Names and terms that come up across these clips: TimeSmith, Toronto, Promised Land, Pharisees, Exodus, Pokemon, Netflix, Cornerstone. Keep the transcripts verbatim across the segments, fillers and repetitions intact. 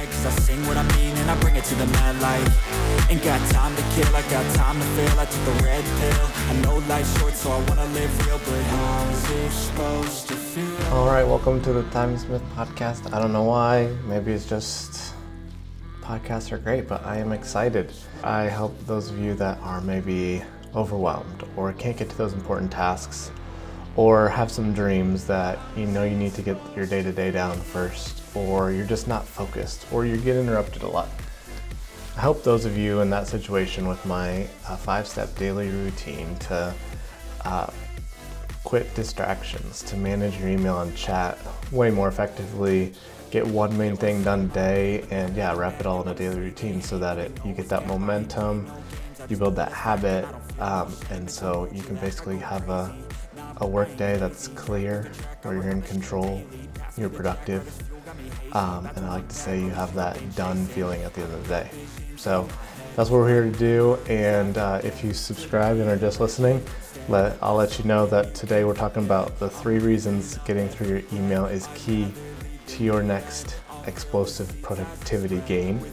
mad, cause I sing what I mean and I bring it to the mad light. Ain't got time to kill, I got time to feel. I took the red pill, I know life's short, so I wanna live real, but how's it supposed to feel? Alright, welcome to the TimeSmith podcast. I don't know why, maybe it's just podcasts are great, but I am excited. I hope those of you that are maybe overwhelmed or can't get to those important tasks or have some dreams that you know you need to get your day-to-day down first, or you're just not focused, or you get interrupted a lot. I help those of you in that situation with my uh, five-step daily routine to uh, quit distractions, to manage your email and chat way more effectively, get one main thing done today, and yeah, wrap it all in a daily routine so that it, you get that momentum, you build that habit, um, and so you can basically have a a work day that's clear, where you're in control, you're productive, um, and I like to say you have that done feeling at the end of the day. So that's what we're here to do, and uh, if you subscribe and are just listening, let, I'll let you know that today we're talking about the three reasons getting through your email is key to your next explosive productivity gain.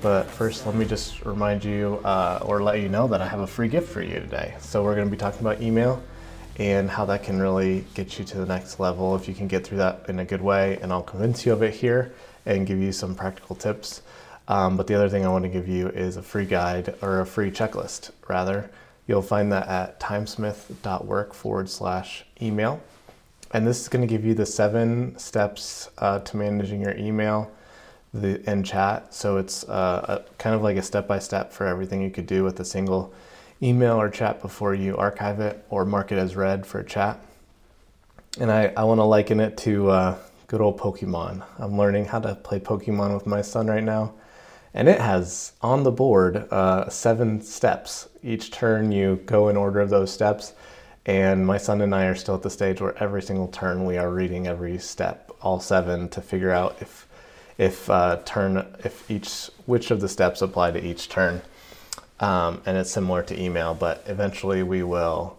But first, let me just remind you uh, or let you know that I have a free gift for you today. So we're going to be talking about email and how that can really get you to the next level if you can get through that in a good way, and I'll convince you of it here and give you some practical tips. Um, but the other thing I want to give you is a free guide, or a free checklist rather. You'll find that at timesmith.work forward slash email. And this is going to give you the seven steps uh, to managing your email the, and chat. So it's uh, a, kind of like a step-by-step for everything you could do with a single email or chat before you archive it or mark it as read for chat. And I, I want to liken it to uh, good old Pokemon. I'm learning how to play Pokemon with my son right now, and it has on the board uh, seven steps. Each turn you go in order of those steps, and my son and I are still at the stage where every single turn we are reading every step, all seven, to figure out if if uh, turn if each which of the steps apply to each turn. Um, and it's similar to email, but eventually we will,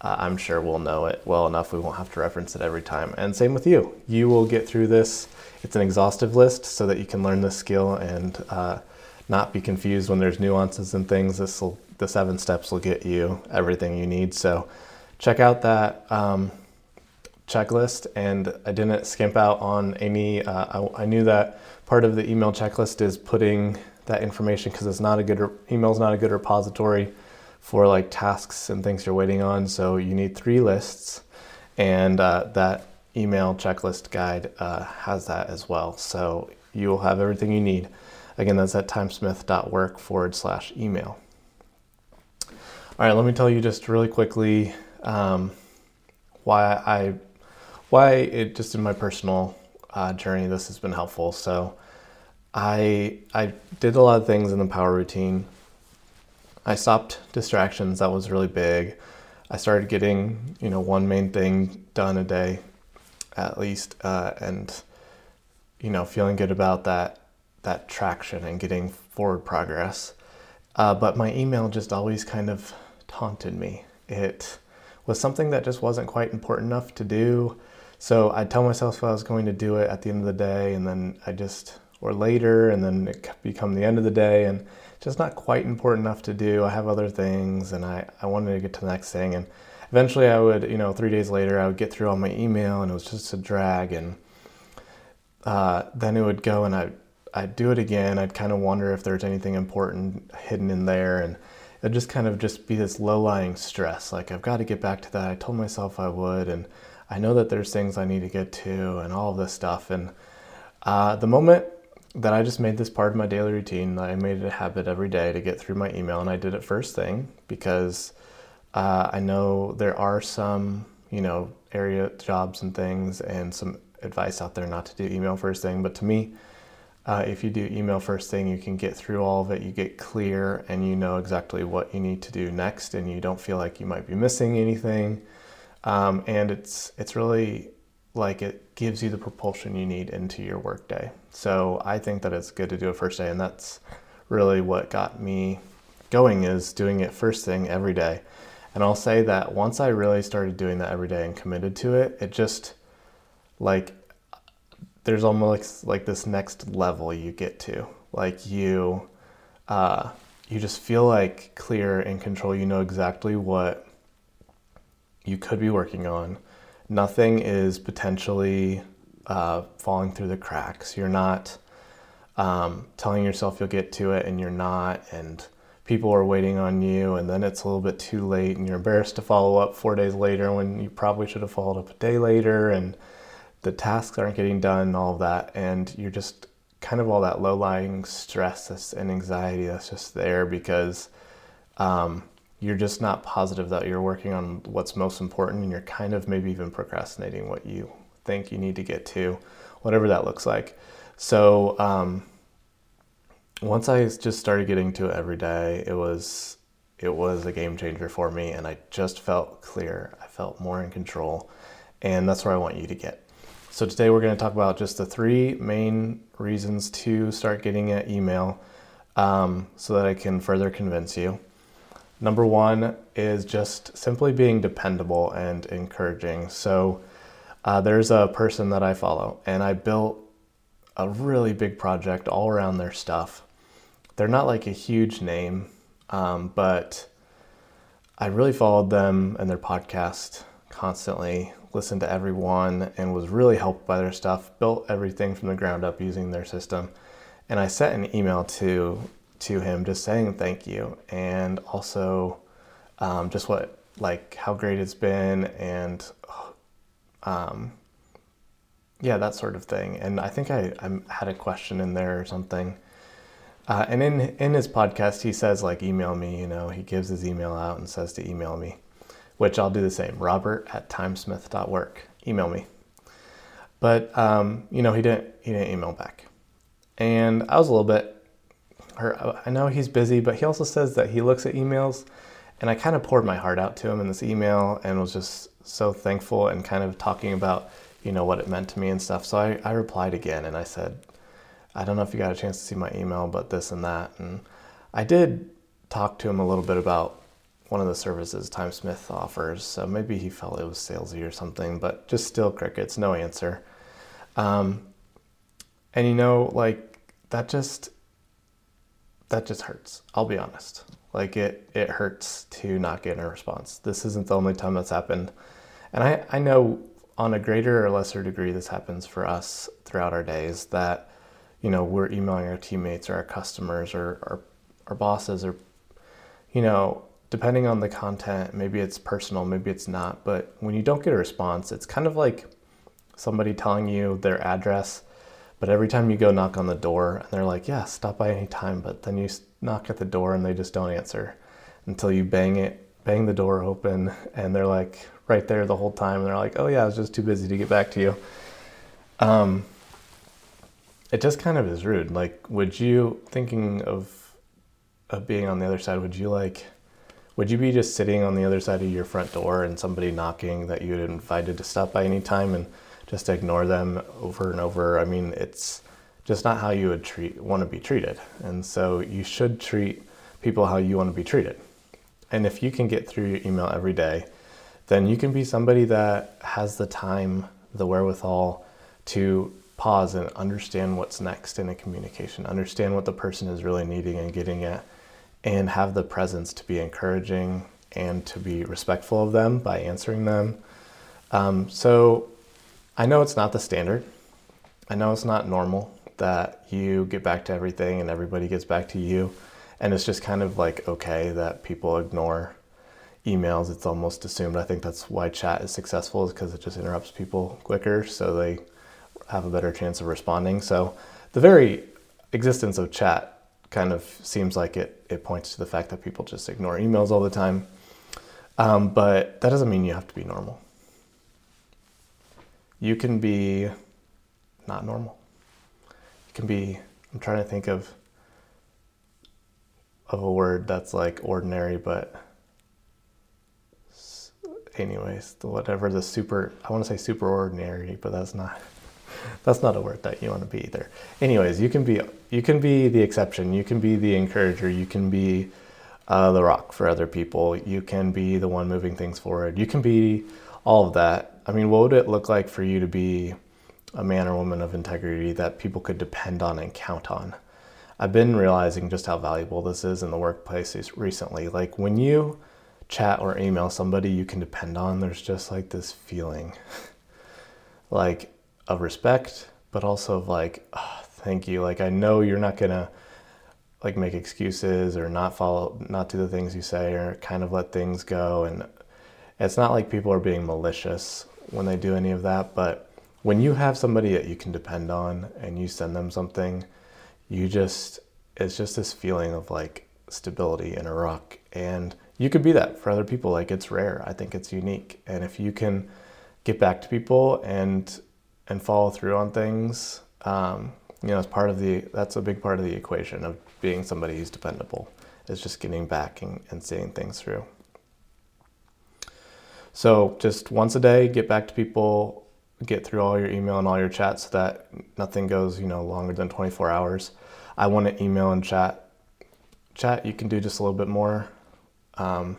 uh, I'm sure we'll know it well enough, we won't have to reference it every time. And same with you, you will get through this. It's an exhaustive list so that you can learn this skill and uh, not be confused when there's nuances and things. This will, the seven steps will get you everything you need. So check out that um, checklist, and I didn't skimp out on any, uh, I, I knew that part of the email checklist is putting that information, because it's not a good, email's not a good repository for like tasks and things you're waiting on. So you need three lists, and uh, that email checklist guide uh, has that as well. So you'll have everything you need. Again, that's at timesmith.work forward slash email. All right, let me tell you just really quickly um, why I, why it just in my personal uh, journey, this has been helpful. So I I did a lot of things in the power routine. I stopped distractions, that was really big. I started getting, you know, one main thing done a day at least, uh, and, you know, feeling good about that that traction and getting forward progress. Uh, but my email just always kind of taunted me. It was something that just wasn't quite important enough to do. So I'd tell myself I was going to do it at the end of the day, and then I just... or later, and then it become the end of the day and just not quite important enough to do. I have other things, and I, I wanted to get to the next thing, and eventually I would, you know, three days later I would get through all my email, and it was just a drag, and uh, then it would go, and I, I'd do it again. I'd kind of wonder if there's anything important hidden in there, and it'd just kind of just be this low-lying stress, like I've got to get back to that, I told myself I would, and I know that there's things I need to get to, and all of this stuff. And uh, the moment that I just made this part of my daily routine, I made it a habit every day to get through my email, and I did it first thing because uh, I know there are some, you know, area jobs and things and some advice out there not to do email first thing. But to me, uh, if you do email first thing, you can get through all of it, you get clear, and you know exactly what you need to do next, and you don't feel like you might be missing anything. Um, and it's it's really like it gives you the propulsion you need into your workday. So I think that it's good to do it first day, and that's really what got me going, is doing it first thing every day. And I'll say that once I really started doing that every day and committed to it, it just, like, there's almost like this next level you get to. Like you, uh, you just feel like clear and control. You know exactly what you could be working on. Nothing is potentially uh, falling through the cracks. You're not um, telling yourself you'll get to it, and you're not, and people are waiting on you, and then it's a little bit too late, and you're embarrassed to follow up four days later when you probably should have followed up a day later, and the tasks aren't getting done and all of that, and you're just kind of all that low-lying stress and anxiety that's just there because um, you're just not positive that you're working on what's most important, and you're kind of maybe even procrastinating what you think you need to get to, whatever that looks like. So um, once I just started getting to it every day, it was it was a game changer for me, and I just felt clear. I felt more in control, and that's where I want you to get. So today we're going to talk about just the three main reasons to start getting an email um, so that I can further convince you. Number one is just simply being dependable and encouraging. So uh, there's a person that I follow, and I built a really big project all around their stuff. They're not like a huge name, um, but I really followed them and their podcast constantly, listened to everyone, and was really helped by their stuff, built everything from the ground up using their system. And I sent an email to to him just saying thank you, and also um, just what, like how great it's been, and um, yeah, that sort of thing. And I think I, I had a question in there or something. Uh, and in, in his podcast, he says like, email me, you know, he gives his email out and says to email me, which I'll do the same, robert at timesmith dot work, email me. But, um, you know, he didn't, he didn't email back. And I was a little bit hurt. I know he's busy, but he also says that he looks at emails, and I kind of poured my heart out to him in this email and was just so thankful and kind of talking about, you know, what it meant to me and stuff. So I, I replied again, and I said, I don't know if you got a chance to see my email, but this and that. And I did talk to him a little bit about one of the services TimeSmith offers, so maybe he felt it was salesy or something, but just still crickets, no answer. Um, and you know, like that just, that just hurts. I'll be honest, like it, it hurts to not get a response. This isn't the only time that's happened. And I, I know on a greater or lesser degree, this happens for us throughout our days that, you know, we're emailing our teammates or our customers or our, our bosses or, you know, depending on the content, maybe it's personal, maybe it's not, but when you don't get a response, it's kind of like somebody telling you their address, but every time you go knock on the door and they're like, yeah, stop by any time, but then you knock at the door and they just don't answer until you bang it, bang the door open, and they're like right there the whole time, and they're like, oh yeah, I was just too busy to get back to you. Um, it just kind of is rude. Like, would you, thinking of, of being on the other side, would you like... would you be just sitting on the other side of your front door and somebody knocking that you had invited to stop by any time and just ignore them over and over? I mean, it's just not how you would treat, want to be treated. And so you should treat people how you want to be treated. And if you can get through your email every day, then you can be somebody that has the time, the wherewithal to pause and understand what's next in a communication, understand what the person is really needing and getting at, and have the presence to be encouraging and to be respectful of them by answering them. Um, so I know it's not the standard. I know it's not normal that you get back to everything and everybody gets back to you. And it's just kind of like, okay, that people ignore emails. It's almost assumed. I think that's why chat is successful, is because it just interrupts people quicker, so they have a better chance of responding. So the very existence of chat kind of seems like it, it points to the fact that people just ignore emails all the time. Um, but that doesn't mean you have to be normal. You can be not normal. You can be, I'm trying to think of, of a word that's like ordinary, but anyways, whatever the super, I want to say super ordinary, but that's not. That's not a word that you want to be either. Anyways, you can be you can be the exception. You can be the encourager. You can be uh, the rock for other people. You can be the one moving things forward. You can be all of that. I mean, what would it look like for you to be a man or woman of integrity that people could depend on and count on. I've been realizing just how valuable this is in the workplace recently. Like when you chat or email somebody you can depend on, there's just like this feeling like of respect, but also of like, oh, thank you. Like I know you're not gonna like make excuses or not follow, not do the things you say or kind of let things go. And it's not like people are being malicious when they do any of that, but when you have somebody that you can depend on and you send them something, you just, it's just this feeling of like stability and a rock, and you could be that for other people. Like it's rare. I think it's unique. And if you can get back to people and, and follow through on things, um, you know, it's part of the, that's a big part of the equation of being somebody who's dependable, is just getting back and, and seeing things through. So just once a day, get back to people, get through all your email and all your chats so that nothing goes, you know, longer than twenty-four hours. I want to email and chat. Chat, you can do just a little bit more, um,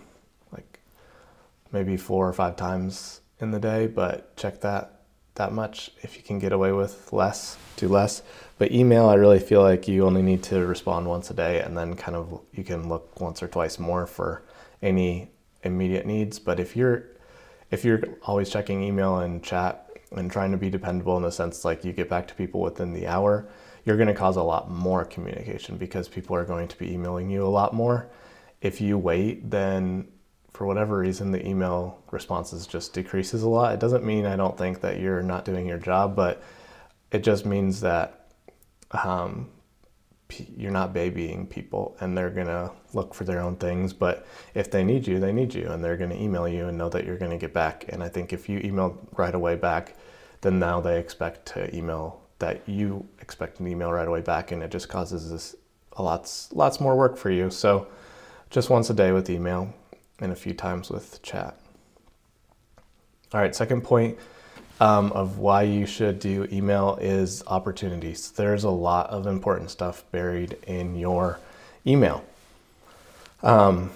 like maybe four or five times in the day, but check that that much. If you can get away with less, do less. But email, I really feel like you only need to respond once a day, and then kind of you can look once or twice more for any immediate needs. But if you're, if you're always checking email and chat, and trying to be dependable in the sense like you get back to people within the hour, you're going to cause a lot more communication because people are going to be emailing you a lot more. If you wait, then for whatever reason, the email responses just decreases a lot. It doesn't mean I don't think that you're not doing your job, but it just means that um, you're not babying people, and they're going to look for their own things. But if they need you, they need you, and they're going to email you and know that you're going to get back. And I think if you email right away back, then now they expect to email that you expect an email right away back. And it just causes this a lots, lots more work for you. So just once a day with email and a few times with chat. All right. Second point Um, of why you should do email is opportunities. There's a lot of important stuff buried in your email. Um,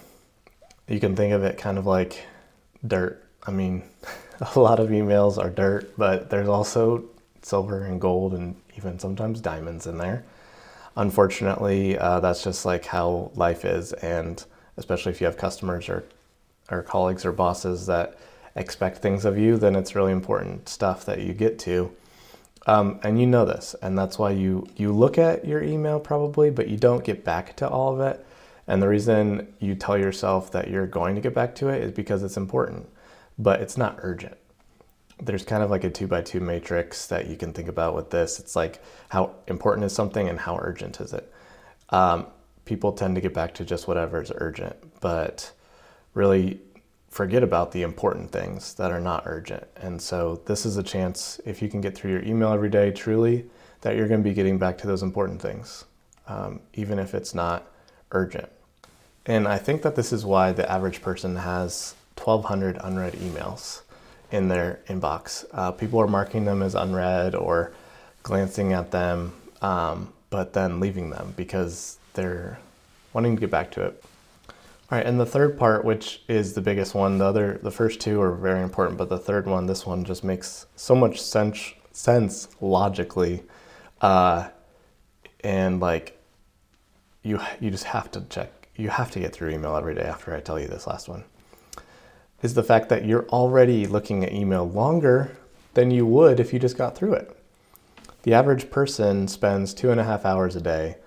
you can think of it kind of like dirt. I mean, a lot of emails are dirt, but there's also silver and gold and even sometimes diamonds in there. Unfortunately, uh, that's just like how life is. And especially if you have customers or, or colleagues or bosses that expect things of you, then it's really important stuff that you get to. Um, and you know this, and that's why you, you look at your email probably, but you don't get back to all of it. And the reason you tell yourself that you're going to get back to it is because it's important, but it's not urgent. There's kind of like a two by two matrix that you can think about with this. It's like, how important is something and how urgent is it? Um, people tend to get back to just whatever is urgent, but really, forget about the important things that are not urgent. And so this is a chance, if you can get through your email every day, truly, that you're going to be getting back to those important things, um, even if it's not urgent. And I think that this is why the average person has twelve hundred unread emails in their inbox. Uh, people are marking them as unread or glancing at them, um, but then leaving them because they're wanting to get back to it. All right, and the third part, which is the biggest one, the other, the first two are very important, but the third one, this one just makes so much sense, sense logically, uh, and like you, you just have to check, you have to get through email every day. After I tell you this last one, is the fact that you're already looking at email longer than you would if you just got through it. The average person spends two and a half hours a day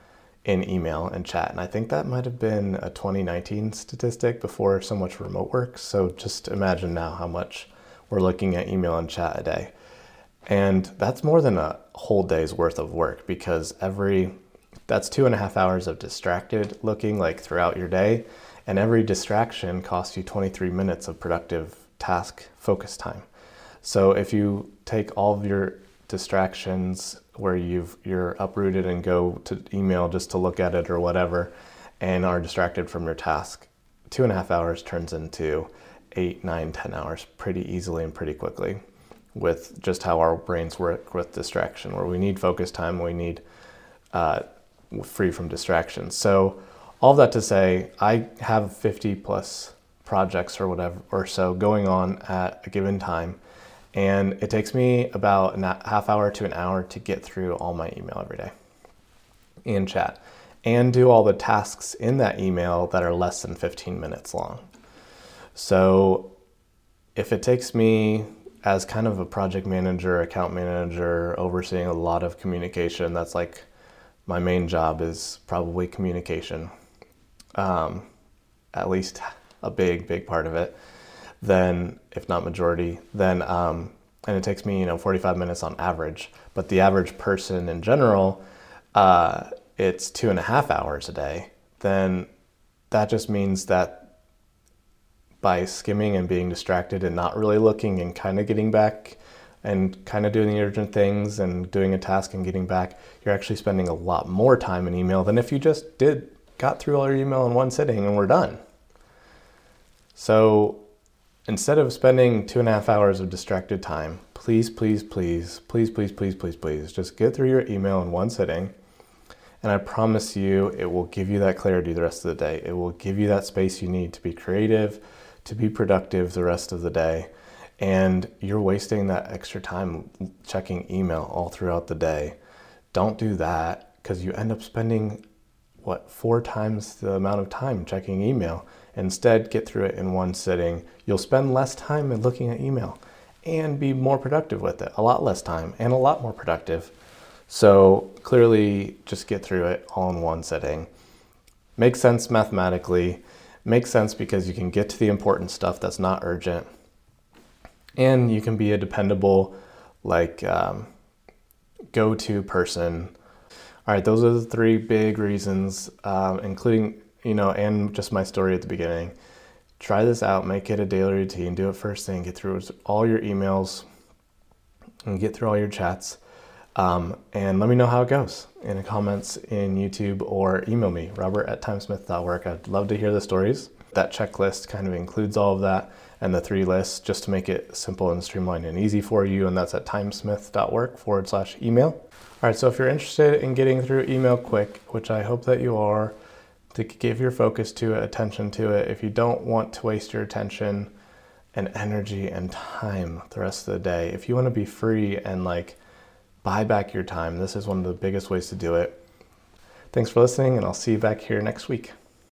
in email and chat. And I think that might've been a twenty nineteen statistic before so much remote work. So just imagine now how much we're looking at email and chat a day. And that's more than a whole day's worth of work, because every, that's two and a half hours of distracted looking like throughout your day. And every distraction costs you twenty-three minutes of productive task focus time. So if you take all of your distractions where you've, you're uprooted and go to email just to look at it or whatever, and are distracted from your task, two and a half hours turns into eight, nine, ten hours pretty easily and pretty quickly, with just how our brains work with distraction, where we need focus time, we need uh, free from distractions. So all that to say, I have fifty plus projects or whatever or so going on at a given time. and it takes me about a half hour to an hour to get through all my email every day and chat and do all the tasks in that email that are less than fifteen minutes long. So if it takes me, as kind of a project manager, account manager, overseeing a lot of communication, that's like my main job is probably communication, um, at least a big, big part of it, then if not majority, then, um, and it takes me, you know, forty-five minutes on average, but the average person in general, uh, it's two and a half hours a day, then that just means that by skimming and being distracted and not really looking and kind of getting back and kind of doing the urgent things and doing a task and getting back, you're actually spending a lot more time in email than if you just did got through all your email in one sitting and we're done. So instead of spending two and a half hours of distracted time, please, please, please, please, please, please, please, please, just get through your email in one sitting. And I promise you, it will give you that clarity the rest of the day. It will give you that space you need to be creative, to be productive the rest of the day. And you're wasting that extra time checking email all throughout the day. Don't do that, because you end up spending, what, four times the amount of time checking email. Instead, get through it in one sitting. You'll spend less time looking at email and be more productive with it. A lot less time and a lot more productive. So clearly, just get through it all in one sitting. Makes sense mathematically. Makes sense because you can get to the important stuff that's not urgent, and you can be a dependable, like, um, go-to person. All right, those are the three big reasons, um, including, you know, and just my story at the beginning. Try this out, make it a daily routine, do it first thing, get through all your emails and get through all your chats. Um, and let me know how it goes in the comments in YouTube, or email me, robert at timesmith dot work. I'd love to hear the stories. That checklist kind of includes all of that and the three lists, just to make it simple and streamlined and easy for you. And that's at timesmith.work forward slash email. All right, so if you're interested in getting through email quick, which I hope that you are, to give your focus to it, attention to it. If you don't want to waste your attention and energy and time the rest of the day, if you want to be free and like, buy back your time. This is one of the biggest ways to do it. Thanks for listening, and I'll see you back here next week.